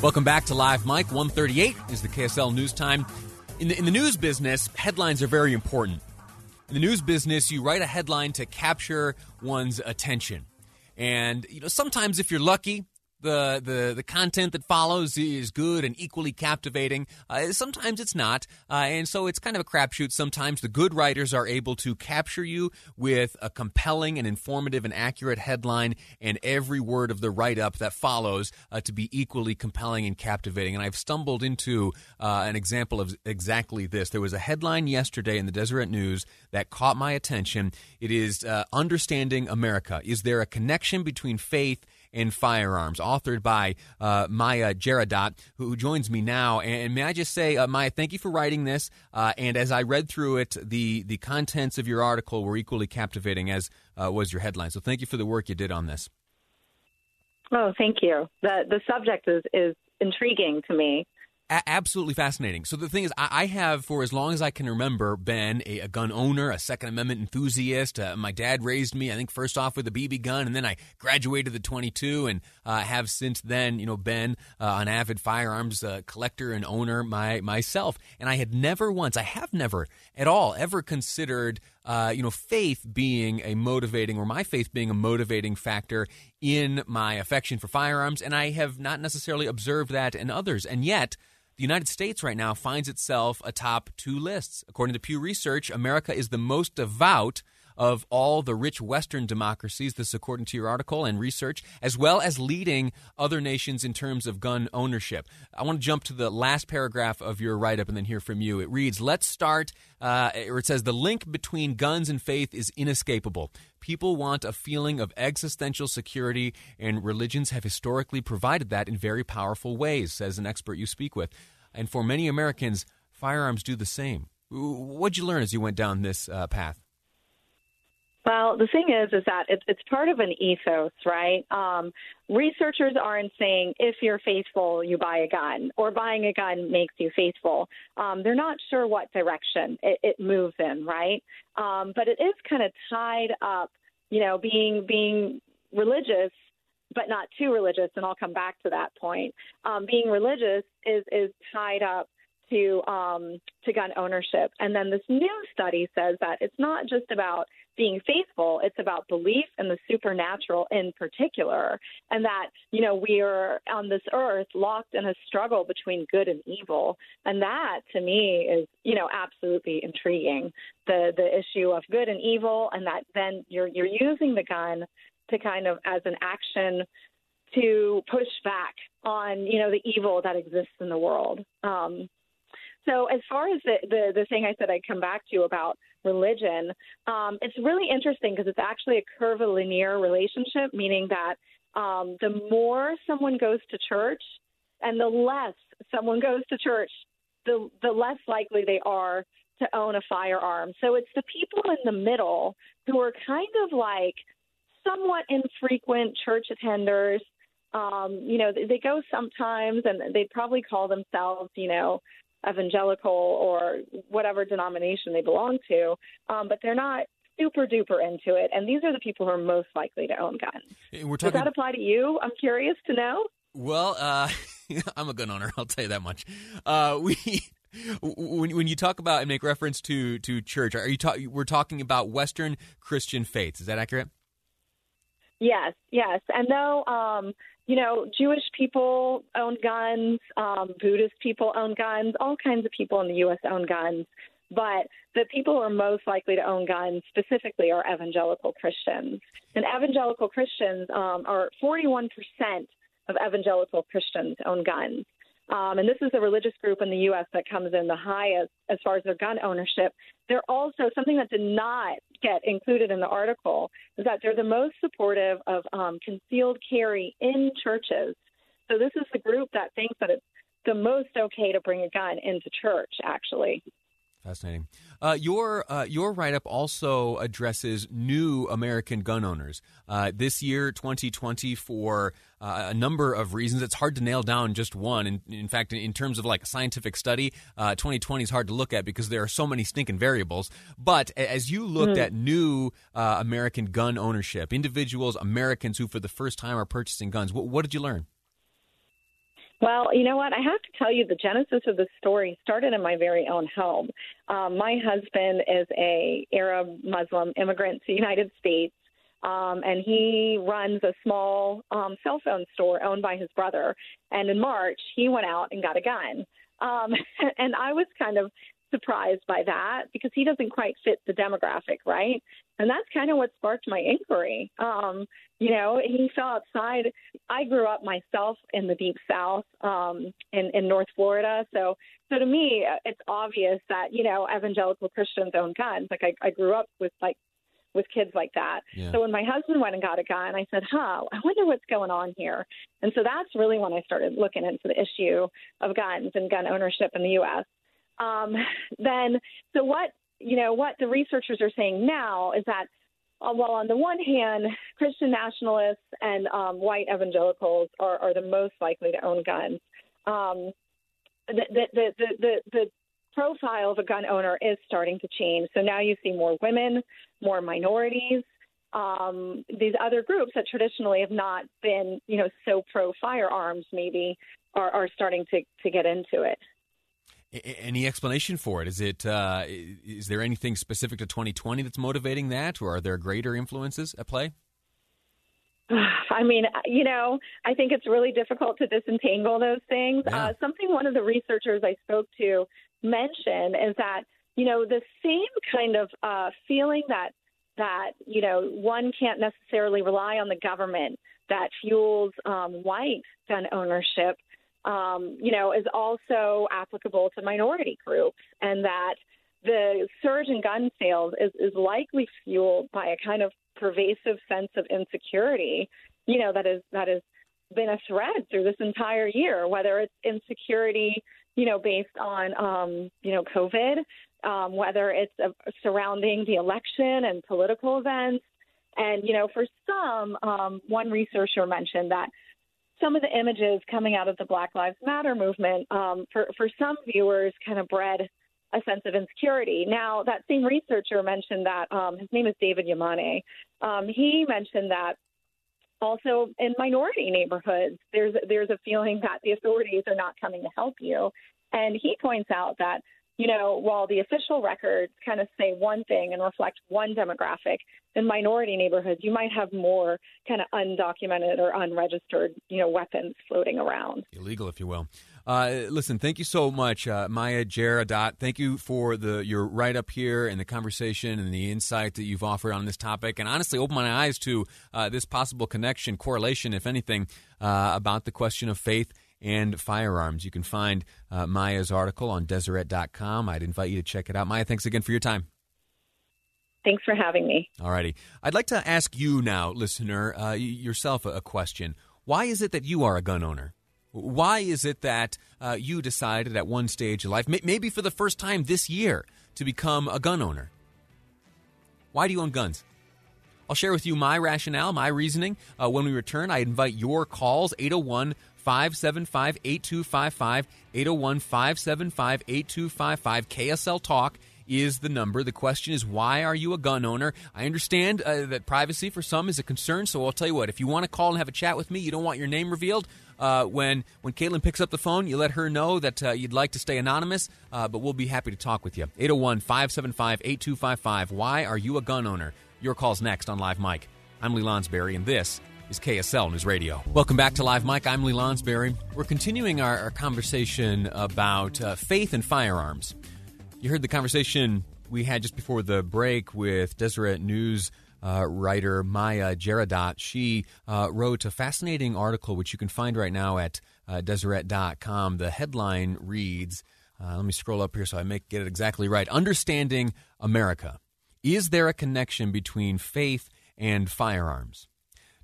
Welcome back to Live Mike. 1:38 is the KSL News Time. In the news business, headlines are very important. In the news business, you write a headline to capture one's attention. And, you know, sometimes if you're lucky, the content that follows is good and equally captivating. Sometimes it's not. And so it's kind of a crapshoot. Sometimes the good writers are able to capture you with a compelling and informative and accurate headline, and every word of the write-up that follows to be equally compelling and captivating. And I've stumbled into an example of exactly this. There was a headline yesterday in the Deseret News that caught my attention. It is Understanding America. Is there a connection between faith and firearms, authored by Maya Gerardot, who joins me now. And may I just say, Maya, thank you for writing this. And as I read through it, the contents of your article were equally captivating as was your headline. So thank you for the work you did on this. Oh, thank you. The subject is intriguing to me. Absolutely fascinating. So the thing is, I have, for as long as I can remember, been a gun owner, a Second Amendment enthusiast. My dad raised me, I think, first off with a BB gun, and then I graduated to the .22, and have since then, you know, been an avid firearms collector and owner myself. And I had never once, I have never at all ever considered faith being a motivating, or my faith being a motivating factor in my affection for firearms, and I have not necessarily observed that in others. And yet, the United States right now finds itself atop two lists. According to Pew Research, America is the most devout of all the rich Western democracies, this according to your article and research, as well as leading other nations in terms of gun ownership. I want to jump to the last paragraph of your write-up and then hear from you. It reads, let's start, or it says, the link between guns and faith is inescapable. People want a feeling of existential security, and religions have historically provided that in very powerful ways, says an expert you speak with. And for many Americans, firearms do the same. What'd you learn as you went down this path? Well, the thing is that it's part of an ethos, right? Researchers aren't saying if you're faithful, you buy a gun, or buying a gun makes you faithful. They're not sure what direction it moves in, right? But it is kind of tied up, you know, being religious, but not too religious, and I'll come back to that point. Being religious is tied up to gun ownership. And then this new study says that it's not just about being faithful, it's about belief in the supernatural in particular, and that, you know, we are on this earth locked in a struggle between good and evil. And that, to me, is, you know, absolutely intriguing, the issue of good and evil, and that then you're using the gun to kind of as an action to push back on, you know, the evil that exists in the world. So as far as the thing I said I'd come back to about religion, it's really interesting because it's actually a curvilinear relationship, meaning that the more someone goes to church and the less someone goes to church, the less likely they are to own a firearm. So it's the people in the middle who are kind of like somewhat infrequent church attenders. They go sometimes, and they probably call themselves, you know, evangelical or whatever denomination they belong to, but they're not super duper into it. And these are the people who are most likely to own guns. Does that apply to you? I'm curious to know. Well, I'm a gun owner. I'll tell you that much. When you talk about and make reference to church, we're talking about Western Christian faiths. Is that accurate? Yes. And though, Jewish people own guns, Buddhist people own guns, all kinds of people in the U.S. own guns. But the people who are most likely to own guns specifically are evangelical Christians. And evangelical Christians are 41% of evangelical Christians own guns. And this is the religious group in the U.S. that comes in the highest as far as their gun ownership. They're also, something that did not get included in the article, is that they're the most supportive of concealed carry in churches. So this is the group that thinks that it's the most okay to bring a gun into church, actually. Fascinating. Your write-up also addresses new American gun owners. This year, 2020, for a number of reasons, it's hard to nail down just one. In fact, in terms of like a scientific study, 2020 is hard to look at because there are so many stinking variables. But as you looked at new American gun ownership, individuals, Americans who for the first time are purchasing guns, what did you learn? Well, you know what? I have to tell you, the genesis of the story started in my very own home. My husband is an Arab Muslim immigrant to the United States, and he runs a small cell phone store owned by his brother. And in March, he went out and got a gun. And I was kind of surprised by that because he doesn't quite fit the demographic, right? And that's kind of what sparked my inquiry. You know, he fell outside. I grew up myself in the Deep South in North Florida. So to me, it's obvious that, you know, evangelical Christians own guns. Like I grew up with kids like that. Yeah. So when my husband went and got a gun, I said, I wonder what's going on here. And so that's really when I started looking into the issue of guns and gun ownership in the U.S. What the researchers are saying now is that, while on the one hand, Christian nationalists and white evangelicals are the most likely to own guns, the profile of a gun owner is starting to change. So now you see more women, more minorities, these other groups that traditionally have not been, you know, so pro-firearms maybe are starting to get into it. Any explanation for it? Is there anything specific to 2020 that's motivating that, or are there greater influences at play? I mean, you know, I think it's really difficult to disentangle those things. Yeah. Something one of the researchers I spoke to mentioned is that, you know, the same kind of feeling that, you know, one can't necessarily rely on the government that fuels white gun ownership, you know, is also applicable to minority groups, and that the surge in gun sales is likely fueled by a kind of pervasive sense of insecurity, you know, that has been a thread through this entire year, whether it's insecurity, you know, based on, you know, COVID, whether it's surrounding the election and political events. And, you know, for some, one researcher mentioned that some of the images coming out of the Black Lives Matter movement, for some viewers, kind of bred a sense of insecurity. Now, that same researcher mentioned that, his name is David Yamane, he mentioned that also in minority neighborhoods, there's a feeling that the authorities are not coming to help you. And he points out that, you know, while the official records kind of say one thing and reflect one demographic, in minority neighborhoods, you might have more kind of undocumented or unregistered, you know, weapons floating around. Illegal, if you will. Listen, thank you so much, Maya Gerardot. Thank you for your write-up here and the conversation and the insight that you've offered on this topic. And honestly, opened my eyes to this possible connection, correlation, if anything, about the question of faith and firearms. You can find Maya's article on Deseret.com. I'd invite you to check it out. Maya, thanks again for your time. Thanks for having me. All righty. I'd like to ask you now, listener, yourself a question. Why is it that you are a gun owner? Why is it that you decided at one stage of life, maybe for the first time this year, to become a gun owner? Why do you own guns? I'll share with you my rationale, my reasoning. When we return, I invite your calls, 801-575-8255, 801-575-8255. KSL Talk is the number. The question is, why are you a gun owner? I understand that privacy for some is a concern, so I'll tell you what, if you want to call and have a chat with me, you don't want your name revealed. When Caitlin picks up the phone, you let her know that you'd like to stay anonymous, but we'll be happy to talk with you. 801-575-8255, why are you a gun owner? Your call's next on Live Mike. I'm Lee Lonsberry, and this is KSL News Radio. Welcome back to Live Mike. I'm Lee Lonsberry. We're continuing our conversation about faith and firearms. You heard the conversation we had just before the break with Deseret News writer Maya Gerardot. She wrote a fascinating article, which you can find right now at Deseret.com. The headline reads, let me scroll up here so I get it exactly right, Understanding America. Is there a connection between faith and firearms?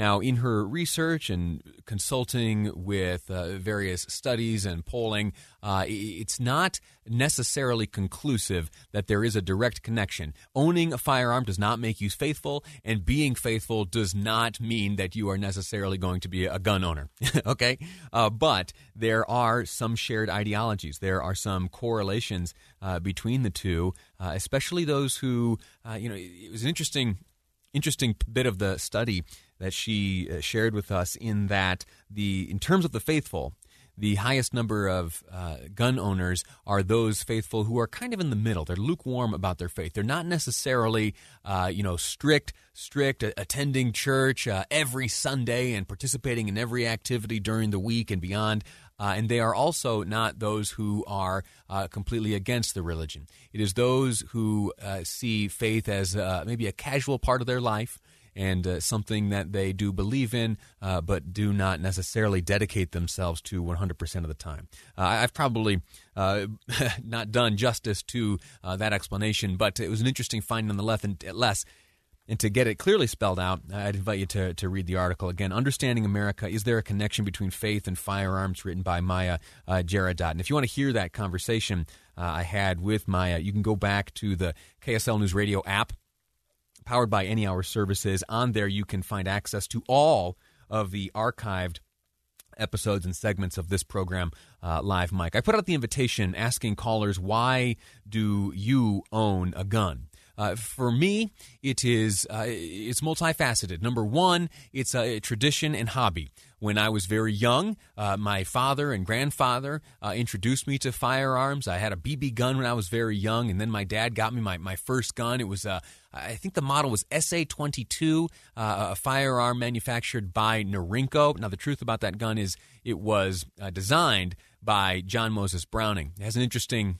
Now, in her research and consulting with various studies and polling, it's not necessarily conclusive that there is a direct connection. Owning a firearm does not make you faithful, and being faithful does not mean that you are necessarily going to be a gun owner, okay? But there are some shared ideologies. There are some correlations between the two, especially those who, it was an interesting bit of the study that she shared with us in that in terms of the faithful, the highest number of gun owners are those faithful who are kind of in the middle. They're lukewarm about their faith. They're not necessarily, strict, attending church every Sunday and participating in every activity during the week and beyond. And they are also not those who are completely against the religion. It is those who see faith as maybe a casual part of their life, and something that they do believe in, but do not necessarily dedicate themselves to 100% of the time. I've probably not done justice to that explanation, but it was an interesting find nonetheless. And to get it clearly spelled out, I'd invite you to read the article. Again, Understanding America, Is There a Connection Between Faith and Firearms, written by Maya Gerardot. And if you want to hear that conversation I had with Maya, you can go back to the KSL News Radio app, powered by Any Hour Services. On there, you can find access to all of the archived episodes and segments of this program, Live Mike. I put out the invitation asking callers, why do you own a gun? For me, it's multifaceted. Number one, it's a tradition and hobby. When I was very young, my father and grandfather introduced me to firearms. I had a BB gun when I was very young, and then my dad got me my first gun. It was, I think the model was SA22, a firearm manufactured by Norinco. Now, the truth about that gun is it was designed by John Moses Browning. It has an interesting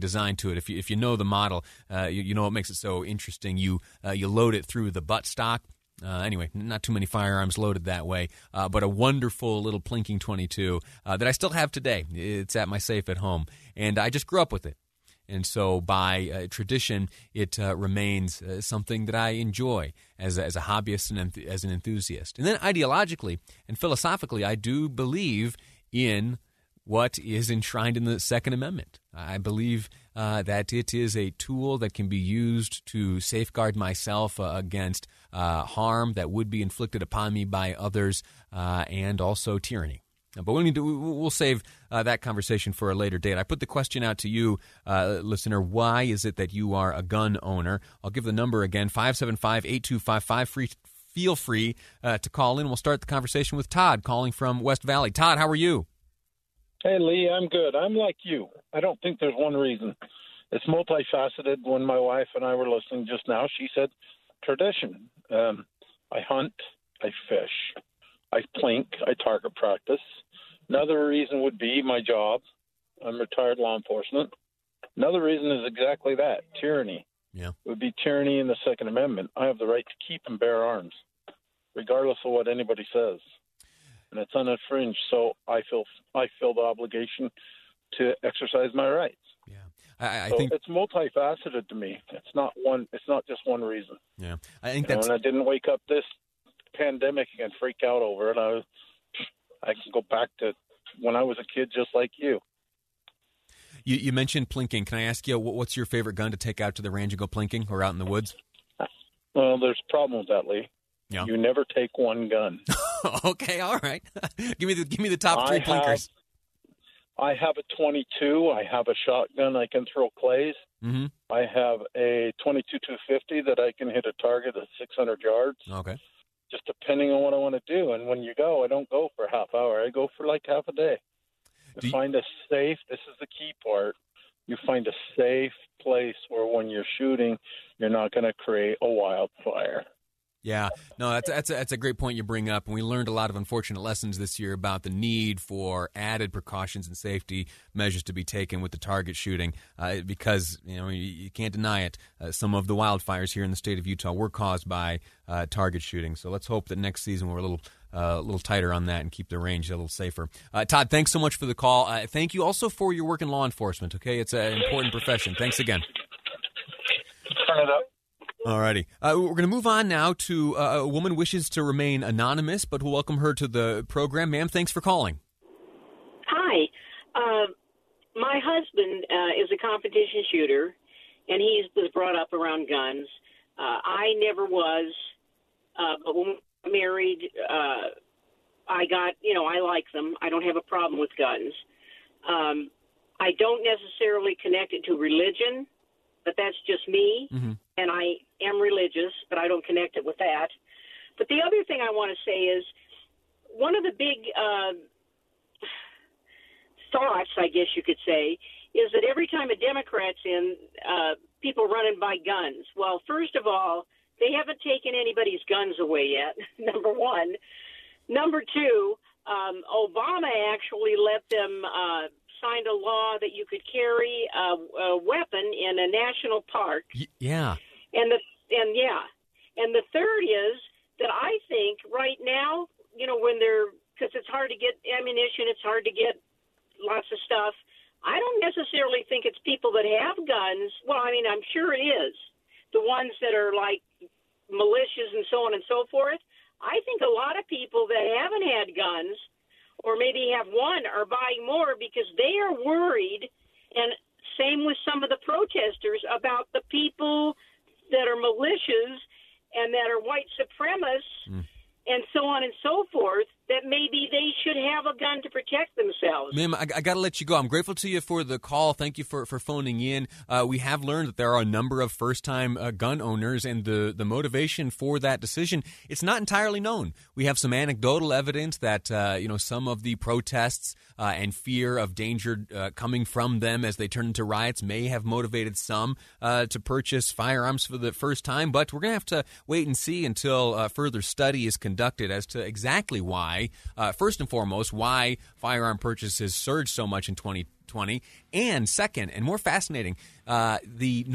design to it. If you know the model, you know what makes it so interesting. You load it through the buttstock. Anyway, not too many firearms loaded that way, but a wonderful little plinking .22 that I still have today. It's at my safe at home, and I just grew up with it. And so by tradition, it remains something that I enjoy as a hobbyist and as an enthusiast. And then ideologically and philosophically, I do believe in what is enshrined in the Second Amendment. I believe that it is a tool that can be used to safeguard myself against harm that would be inflicted upon me by others and also tyranny. But we'll save that conversation for a later date. I put the question out to you, listener, why is it that you are a gun owner? I'll give the number again, 575-8255. Feel free to call in. We'll start the conversation with Todd, calling from West Valley. Todd, how are you? Hey, Lee, I'm good. I'm like you. I don't think there's one reason. It's multifaceted. When my wife and I were listening just now, she said tradition. I hunt, I fish, I plink, I target practice. Another reason would be my job. I'm retired law enforcement. Another reason is exactly that, tyranny. Yeah, it would be tyranny in the Second Amendment. I have the right to keep and bear arms, regardless of what anybody says. And it's unfringed, so I feel the obligation to exercise my rights. Yeah, I think it's multifaceted to me. It's not one. It's not just one reason. Yeah, I think that's. And I didn't wake up this pandemic and freak out over it. I can go back to when I was a kid, just like you. You mentioned plinking. Can I ask you what's your favorite gun to take out to the range and go plinking, or out in the woods? Well, there's a problem with that, Lee. Yeah. You never take one gun. Okay, all right. Give me the top three blinkers. I have a .22. I have a shotgun. I can throw clays. Mm-hmm. I have a .22-250 that I can hit a target at 600 yards. Okay. Just depending on what I want to do. And when you go, I don't go for a half hour. I go for like half a day. You find a safe. This is the key part. You find a safe place where when you're shooting, you're not going to create a wildfire. Yeah, no, that's a great point you bring up, and we learned a lot of unfortunate lessons this year about the need for added precautions and safety measures to be taken with the target shooting, because you can't deny it. Some of the wildfires here in the state of Utah were caused by target shooting, so let's hope that next season we're a little tighter on that and keep the range a little safer. Todd, thanks so much for the call. Thank you also for your work in law enforcement. Okay, it's an important profession. Thanks again. Turn it up. All righty. We're going to move on now to a woman wishes to remain anonymous, but we'll welcome her to the program. Ma'am, thanks for calling. Hi. My husband is a competition shooter, and he was brought up around guns. I never was, but when we got married, I got, I like them. I don't have a problem with guns. I don't necessarily connect it to religion, but that's just me, mm-hmm. and I am religious, but I don't connect it with that. But the other thing I want to say is one of the big thoughts, I guess you could say, is that every time a Democrat's in, people running by guns. Well, first of all, they haven't taken anybody's guns away yet, number one. Number two, Obama actually let them signed a law that you could carry a weapon in a national park. Yeah. And the third is that I think right now, when because it's hard to get ammunition, it's hard to get lots of stuff. I don't necessarily think it's people that have guns. Well, I mean, I'm sure it is. The ones that are like militias and so on and so forth. I think a lot of people that haven't had guns or maybe have one are buying more because they are worried, and same with some of the protesters, about the people that are militias and that are white supremacists and so on and so forth, that maybe they should have a gun to protect themselves. Ma'am, I got to let you go. I'm grateful to you for the call. Thank you for phoning in. We have learned that there are a number of first-time gun owners, and the motivation for that decision, it's not entirely known. We have some anecdotal evidence that some of the protests and fear of danger coming from them as they turn into riots may have motivated some to purchase firearms for the first time, but we're going to have to wait and see until further study is conducted as to exactly why. First and foremost, why firearm purchases surged so much in 2020. And second, and more fascinating, the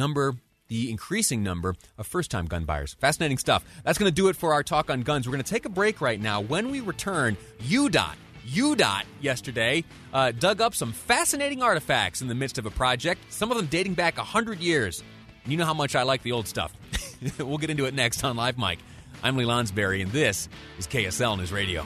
increasing number of first-time gun buyers. Fascinating stuff. That's going to do it for our talk on guns. We're going to take a break right now. When we return, UDOT yesterday dug up some fascinating artifacts in the midst of a project, some of them dating back 100 years. And you know how much I like the old stuff. We'll get into it next on Live Mike. I'm Lee Lonsberry, and this is KSL News Radio.